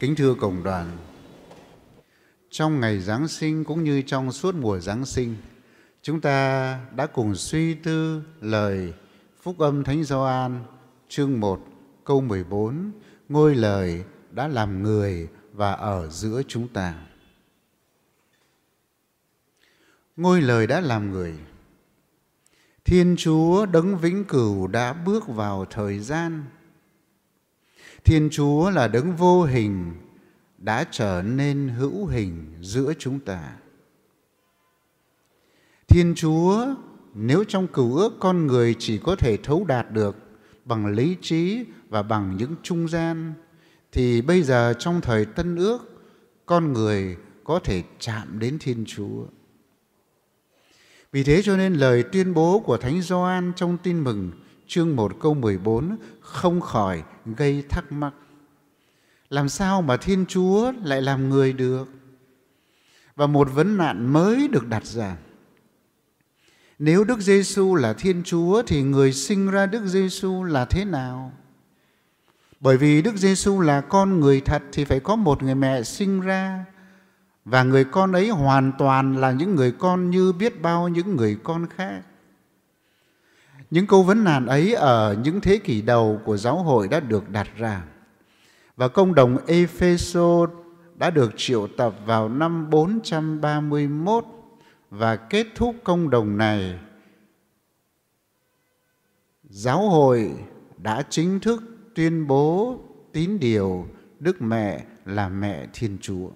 Kính thưa cộng đoàn, trong ngày Giáng sinh cũng như trong suốt mùa Giáng sinh, chúng ta đã cùng suy tư lời Phúc âm Thánh Gioan chương 1 câu 14, ngôi lời đã làm người và ở giữa chúng ta. Ngôi lời đã làm người. Thiên Chúa Đấng Vĩnh Cửu đã bước vào thời gian. Thiên Chúa là Đấng vô hình đã trở nên hữu hình giữa chúng ta. Thiên Chúa, nếu trong cựu ước con người chỉ có thể thấu đạt được bằng lý trí và bằng những trung gian, thì bây giờ trong thời Tân Ước, con người có thể chạm đến Thiên Chúa. Vì thế cho nên lời tuyên bố của Thánh Gioan trong Tin mừng chương 1 câu 14 không khỏi gây thắc mắc. Làm sao mà Thiên Chúa lại làm người được? Và một vấn nạn mới được đặt ra. Nếu Đức Giêsu là Thiên Chúa thì người sinh ra Đức Giêsu là thế nào? Bởi vì Đức Giêsu là con người thật thì phải có một người mẹ sinh ra, và người con ấy hoàn toàn là những người con như biết bao những người con khác. Những câu vấn nạn ấy ở những thế kỷ đầu của giáo hội đã được đặt ra, và công đồng Êphêso đã được triệu tập vào năm 431 và kết thúc công đồng này. Giáo hội đã chính thức tuyên bố tín điều Đức Mẹ là Mẹ Thiên Chúa.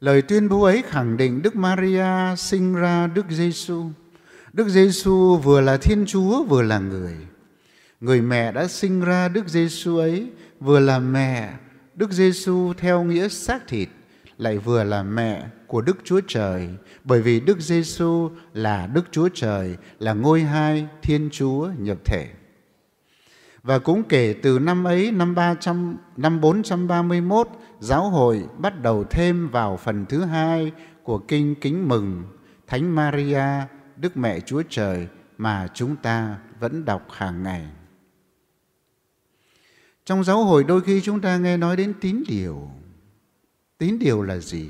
Lời tuyên bố ấy khẳng định Đức Maria sinh ra Đức Giêsu. Đức Giêsu vừa là Thiên Chúa vừa là người. Người mẹ đã sinh ra Đức Giêsu ấy vừa là mẹ Đức Giêsu theo nghĩa xác thịt, lại vừa là mẹ của Đức Chúa Trời, bởi vì Đức Giêsu là Đức Chúa Trời, là ngôi hai Thiên Chúa nhập thể. Và cũng kể từ năm ấy, năm 431, giáo hội bắt đầu thêm vào phần thứ hai của Kinh Kính Mừng Thánh Maria, Đức Mẹ Chúa Trời mà chúng ta vẫn đọc hàng ngày. Trong giáo hội đôi khi chúng ta nghe nói đến tín điều. Tín điều là gì?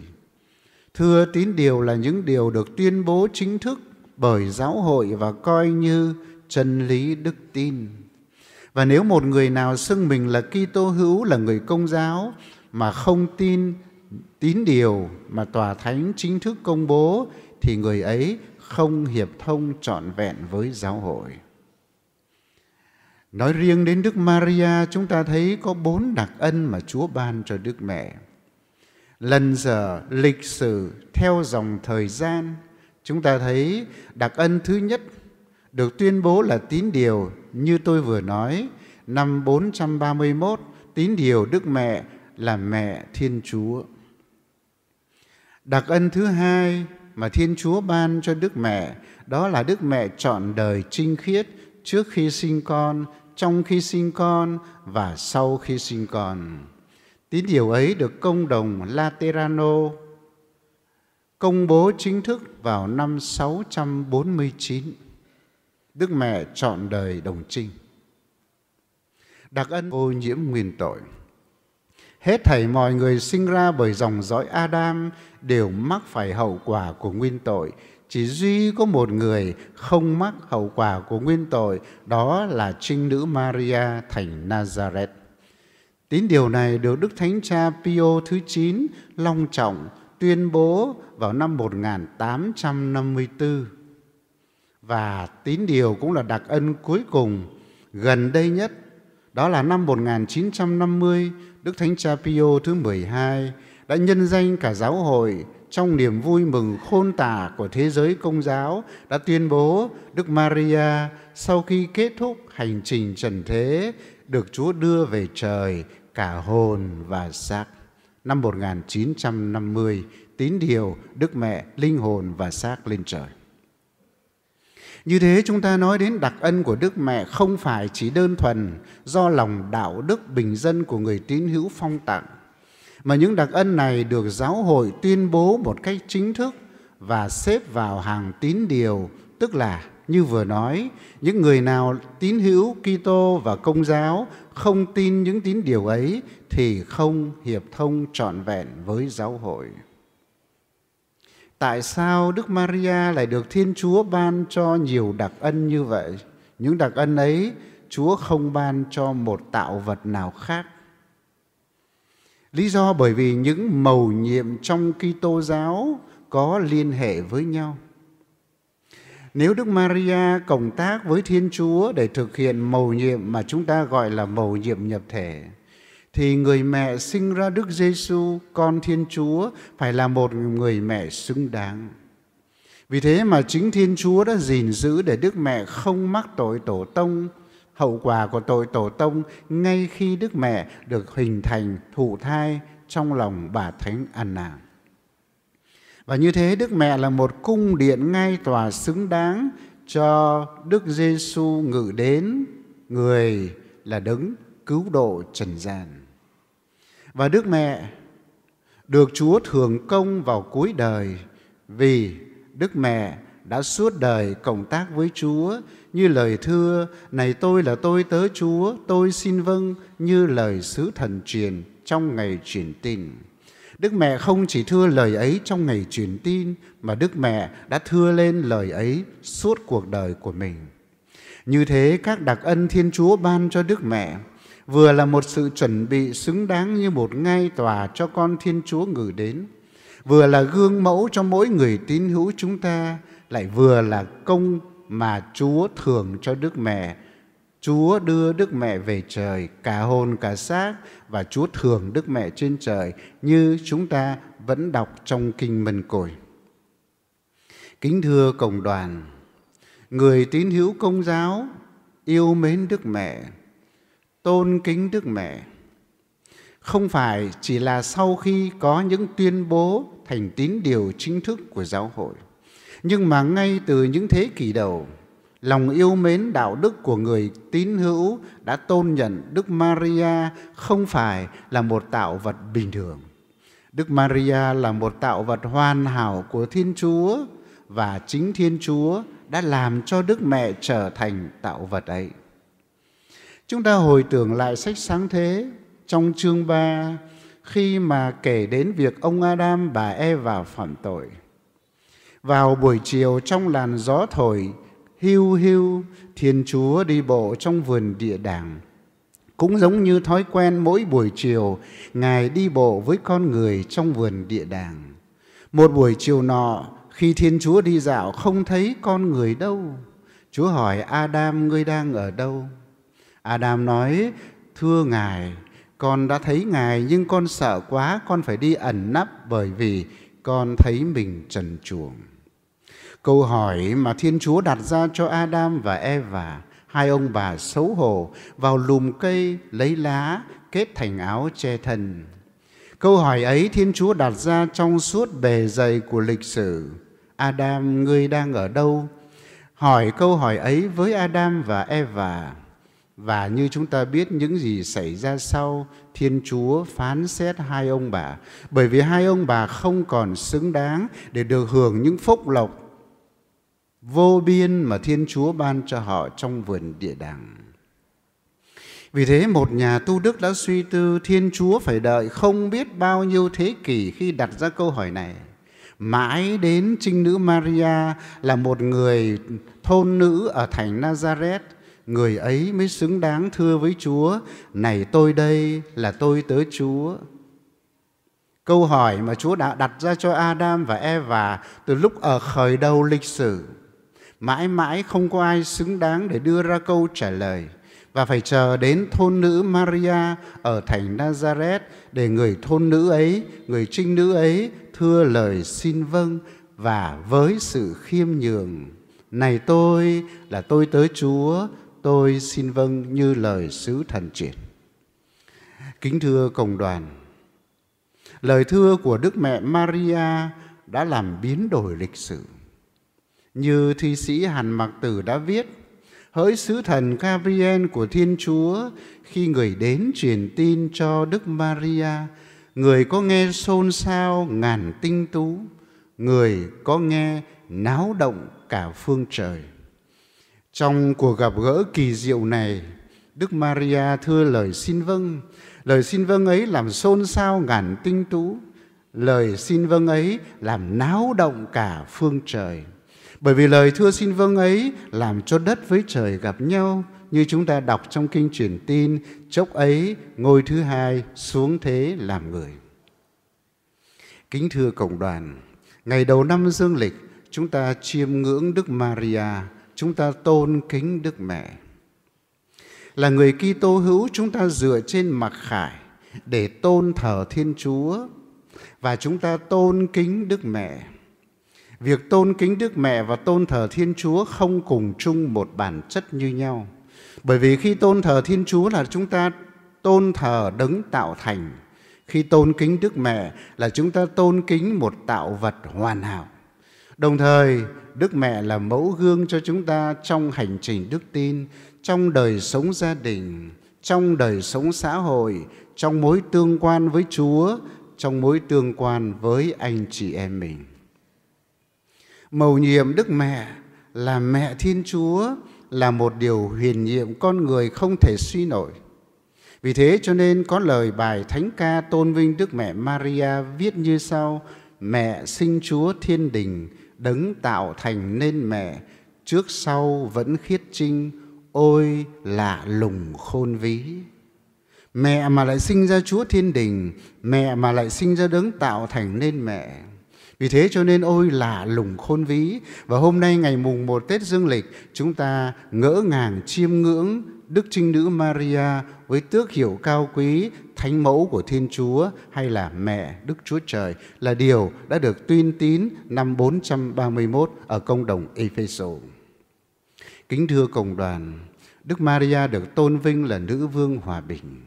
Thưa, tín điều là những điều được tuyên bố chính thức bởi giáo hội và coi như chân lý đức tin. Và nếu một người nào xưng mình là Kitô hữu, là người Công giáo mà không tin tín điều mà tòa thánh chính thức công bố thì người ấy không hiệp thông trọn vẹn với giáo hội. Nói riêng đến Đức Maria, chúng ta thấy có 4 đặc ân mà Chúa ban cho Đức Mẹ. Lần giờ lịch sử theo dòng thời gian, chúng ta thấy đặc ân thứ nhất được tuyên bố là tín điều như tôi vừa nói, năm 431, tín điều Đức Mẹ là Mẹ Thiên Chúa. Đặc ân thứ hai mà Thiên Chúa ban cho Đức Mẹ, đó là Đức Mẹ trọn đời trinh khiết trước khi sinh con, trong khi sinh con và sau khi sinh con. Tín điều ấy được công đồng Laterano công bố chính thức vào năm 649. Đức Mẹ trọn đời đồng trinh. Đặc ân vô nhiễm nguyên tội. Hết thảy mọi người sinh ra bởi dòng dõi Adam đều mắc phải hậu quả của nguyên tội. Chỉ duy có một người không mắc hậu quả của nguyên tội, đó là Trinh Nữ Maria thành Nazareth. Tín điều này được Đức Thánh Cha Pio thứ 9 long trọng tuyên bố vào năm 1854. Và tín điều cũng là đặc ân cuối cùng gần đây nhất, đó là năm 1950, Đức Thánh Cha Pio thứ 12 đã nhân danh cả giáo hội trong niềm vui mừng khôn tả của thế giới Công giáo đã tuyên bố Đức Maria sau khi kết thúc hành trình trần thế được Chúa đưa về trời cả hồn và xác. Năm 1950, tín điều Đức Mẹ linh hồn và xác lên trời. Như thế chúng ta nói đến đặc ân của Đức Mẹ không phải chỉ đơn thuần do lòng đạo đức bình dân của người tín hữu phong tặng, mà những đặc ân này được giáo hội tuyên bố một cách chính thức và xếp vào hàng tín điều, tức là Như vừa nói, những người nào tín hữu Kitô và Công giáo không tin những tín điều ấy thì không hiệp thông trọn vẹn với giáo hội. Tại sao Đức Maria lại được Thiên Chúa ban cho nhiều đặc ân như vậy? Những đặc ân ấy Chúa không ban cho một tạo vật nào khác. Lý do bởi vì những mầu nhiệm trong Kitô giáo có liên hệ với nhau. Nếu Đức Maria cộng tác với Thiên Chúa để thực hiện mầu nhiệm mà chúng ta gọi là mầu nhiệm nhập thể, thì người mẹ sinh ra Đức Giêsu, con Thiên Chúa, phải là một người mẹ xứng đáng. Vì thế mà chính Thiên Chúa đã gìn giữ để Đức Mẹ không mắc tội tổ tông, hậu quả của tội tổ tông ngay khi Đức Mẹ được hình thành thụ thai trong lòng bà Thánh Anna. Và như thế Đức Mẹ là một cung điện ngai tòa xứng đáng cho Đức Giêsu ngự đến, người là đấng cứu độ trần gian. Và Đức Mẹ được Chúa thưởng công vào cuối đời vì Đức Mẹ đã suốt đời cộng tác với Chúa như lời thưa: này tôi là tôi tớ Chúa, tôi xin vâng, như lời sứ thần truyền trong ngày truyền tin. Đức Mẹ không chỉ thưa lời ấy trong ngày truyền tin, mà Đức Mẹ đã thưa lên lời ấy suốt cuộc đời của mình. Như thế các đặc ân Thiên Chúa ban cho Đức Mẹ vừa là một sự chuẩn bị xứng đáng như một ngai tòa cho con Thiên Chúa ngự đến, vừa là gương mẫu cho mỗi người tín hữu chúng ta, lại vừa là công mà Chúa thưởng cho Đức Mẹ. Chúa đưa Đức Mẹ về trời, cả hồn cả xác, và Chúa thưởng Đức Mẹ trên trời, như chúng ta vẫn đọc trong Kinh Mân Côi. Kính thưa cộng đoàn, người tín hữu Công giáo yêu mến Đức Mẹ, tôn kính Đức Mẹ, không phải chỉ là sau khi có những tuyên bố thành tín điều chính thức của giáo hội, nhưng mà ngay từ những thế kỷ đầu, lòng yêu mến đạo đức của người tín hữu đã tôn nhận Đức Maria không phải là một tạo vật bình thường. Đức Maria là một tạo vật hoàn hảo của Thiên Chúa, và chính Thiên Chúa đã làm cho Đức Mẹ trở thành tạo vật ấy. Chúng ta hồi tưởng lại sách Sáng Thế trong chương 3, khi mà kể đến việc ông Adam và Eva phạm tội. Vào buổi chiều trong làn gió thổi hiu hiu, Thiên Chúa đi bộ trong vườn địa đàng. Cũng giống như thói quen mỗi buổi chiều, Ngài đi bộ với con người trong vườn địa đàng. Một buổi chiều nọ, khi Thiên Chúa đi dạo không thấy con người đâu, Chúa hỏi Adam: ngươi đang ở đâu? Adam nói: thưa Ngài, con đã thấy Ngài nhưng con sợ quá, con phải đi ẩn nấp bởi vì con thấy mình trần truồng. Câu hỏi mà Thiên Chúa đặt ra cho Adam và Eva, hai ông bà xấu hổ vào lùm cây lấy lá kết thành áo che thân. Câu hỏi ấy Thiên Chúa đặt ra trong suốt bề dày của lịch sử: Adam, ngươi đang ở đâu? Hỏi câu hỏi ấy với Adam và Eva. Và như chúng ta biết những gì xảy ra sau, Thiên Chúa phán xét hai ông bà, bởi vì hai ông bà không còn xứng đáng để được hưởng những phúc lộc vô biên mà Thiên Chúa ban cho họ trong vườn địa đàng. Vì thế một nhà tu đức đã suy tư Thiên Chúa phải đợi không biết bao nhiêu thế kỷ khi đặt ra câu hỏi này. Mãi đến Trinh Nữ Maria là một người thôn nữ ở thành Nazareth, người ấy mới xứng đáng thưa với Chúa: này tôi đây là tôi tớ Chúa. Câu hỏi mà Chúa đã đặt ra cho Adam và Eva từ lúc ở khởi đầu lịch sử, mãi mãi không có ai xứng đáng để đưa ra câu trả lời, và phải chờ đến thôn nữ Maria ở thành Nazareth để người thôn nữ ấy, người trinh nữ ấy thưa lời xin vâng, và với sự khiêm nhường: này tôi là tôi tớ Chúa, tôi xin vâng, như lời sứ thần truyền. Kính thưa cộng đoàn, lời thưa của Đức Mẹ Maria đã làm biến đổi lịch sử. Như thi sĩ Hàn Mạc Tử đã viết: hỡi sứ thần Gabriel của Thiên Chúa, khi người đến truyền tin cho Đức Maria, người có nghe xôn xao ngàn tinh tú, người có nghe náo động cả phương trời. Trong cuộc gặp gỡ kỳ diệu này, Đức Maria thưa lời xin vâng. Lời xin vâng ấy làm xôn xao ngàn tinh tú. Lời xin vâng ấy làm náo động cả phương trời. Bởi vì lời thưa xin vâng ấy làm cho đất với trời gặp nhau. Như chúng ta đọc trong Kinh Truyền Tin, chốc ấy ngôi thứ hai xuống thế làm người. Kính thưa cộng đoàn, ngày đầu năm dương lịch, chúng ta chiêm ngưỡng Đức Maria, chúng ta tôn kính Đức Mẹ. Là người Kitô hữu, chúng ta dựa trên mặc khải để tôn thờ Thiên Chúa và chúng ta tôn kính Đức Mẹ. Việc tôn kính Đức Mẹ và tôn thờ Thiên Chúa không cùng chung một bản chất như nhau. Bởi vì khi tôn thờ Thiên Chúa là chúng ta tôn thờ Đấng tạo thành. Khi tôn kính Đức Mẹ là chúng ta tôn kính một tạo vật hoàn hảo. Đồng thời, Đức Mẹ là mẫu gương cho chúng ta trong hành trình đức tin, trong đời sống gia đình, trong đời sống xã hội, trong mối tương quan với Chúa, trong mối tương quan với anh chị em mình. Mầu nhiệm Đức Mẹ là Mẹ Thiên Chúa là một điều huyền nhiệm con người không thể suy nổi. Vì thế cho nên có lời bài Thánh ca tôn vinh Đức Mẹ Maria viết như sau: Mẹ sinh Chúa thiên đình, Đấng tạo thành nên mẹ, trước sau vẫn khiết trinh, ôi lạ lùng khôn ví. Mẹ mà lại sinh ra Chúa thiên đình, mẹ mà lại sinh ra Đấng tạo thành nên mẹ. Vì thế cho nên ôi lạ lùng khôn ví. Và hôm nay ngày mùng 1 Tết Dương Lịch, chúng ta ngỡ ngàng chiêm ngưỡng Đức Trinh Nữ Maria với tước hiệu cao quý Thánh Mẫu của Thiên Chúa hay là Mẹ Đức Chúa Trời, là điều đã được tuyên tín năm 431 ở công đồng Êphêso. Kính thưa cộng đoàn, Đức Maria được tôn vinh là nữ vương hòa bình.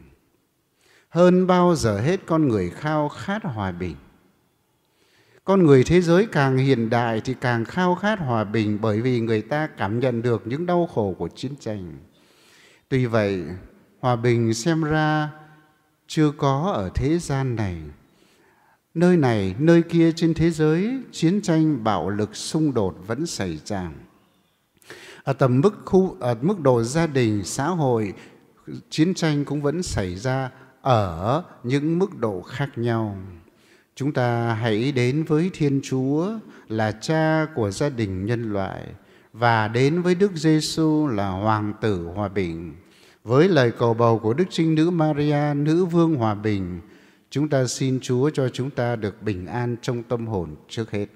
Hơn bao giờ hết con người khao khát hòa bình. Con người thế giới càng hiện đại thì càng khao khát hòa bình, bởi vì người ta cảm nhận được những đau khổ của chiến tranh. Tuy vậy, hòa bình xem ra chưa có ở thế gian này, nơi kia trên thế giới, chiến tranh, bạo lực, xung đột vẫn xảy ra. Ở mức độ gia đình, xã hội, chiến tranh cũng vẫn xảy ra ở những mức độ khác nhau. Chúng ta hãy đến với Thiên Chúa là Cha của gia đình nhân loại và đến với Đức Giêsu là Hoàng tử Hòa bình. Với lời cầu bầu của Đức Trinh Nữ Maria, Nữ Vương Hòa bình, chúng ta xin Chúa cho chúng ta được bình an trong tâm hồn trước hết.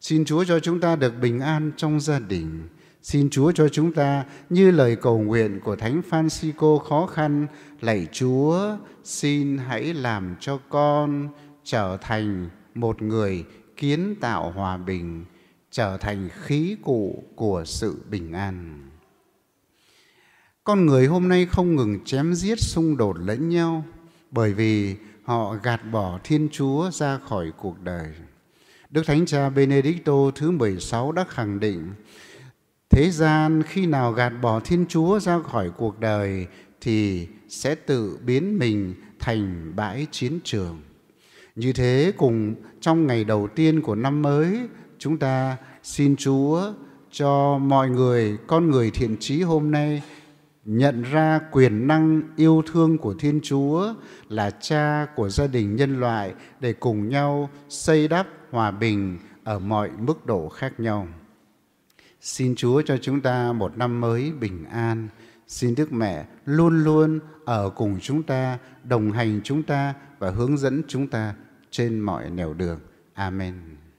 Xin Chúa cho chúng ta được bình an trong gia đình. Xin Chúa cho chúng ta, như lời cầu nguyện của Thánh Francisco khó khăn, lạy Chúa, xin hãy làm cho con trở thành một người kiến tạo hòa bình, trở thành khí cụ của sự bình an. Con người hôm nay không ngừng chém giết xung đột lẫn nhau, bởi vì họ gạt bỏ Thiên Chúa ra khỏi cuộc đời. Đức Thánh Cha Benedicto thứ 16 đã khẳng định, thế gian khi nào gạt bỏ Thiên Chúa ra khỏi cuộc đời thì sẽ tự biến mình thành bãi chiến trường. Như thế, cùng trong ngày đầu tiên của năm mới, chúng ta xin Chúa cho mọi người, con người thiện trí hôm nay nhận ra quyền năng yêu thương của Thiên Chúa là Cha của gia đình nhân loại để cùng nhau xây đắp hòa bình ở mọi mức độ khác nhau. Xin Chúa cho chúng ta một năm mới bình an. Xin Đức Mẹ luôn luôn ở cùng chúng ta, đồng hành chúng ta và hướng dẫn chúng ta trên mọi nẻo đường. Amen.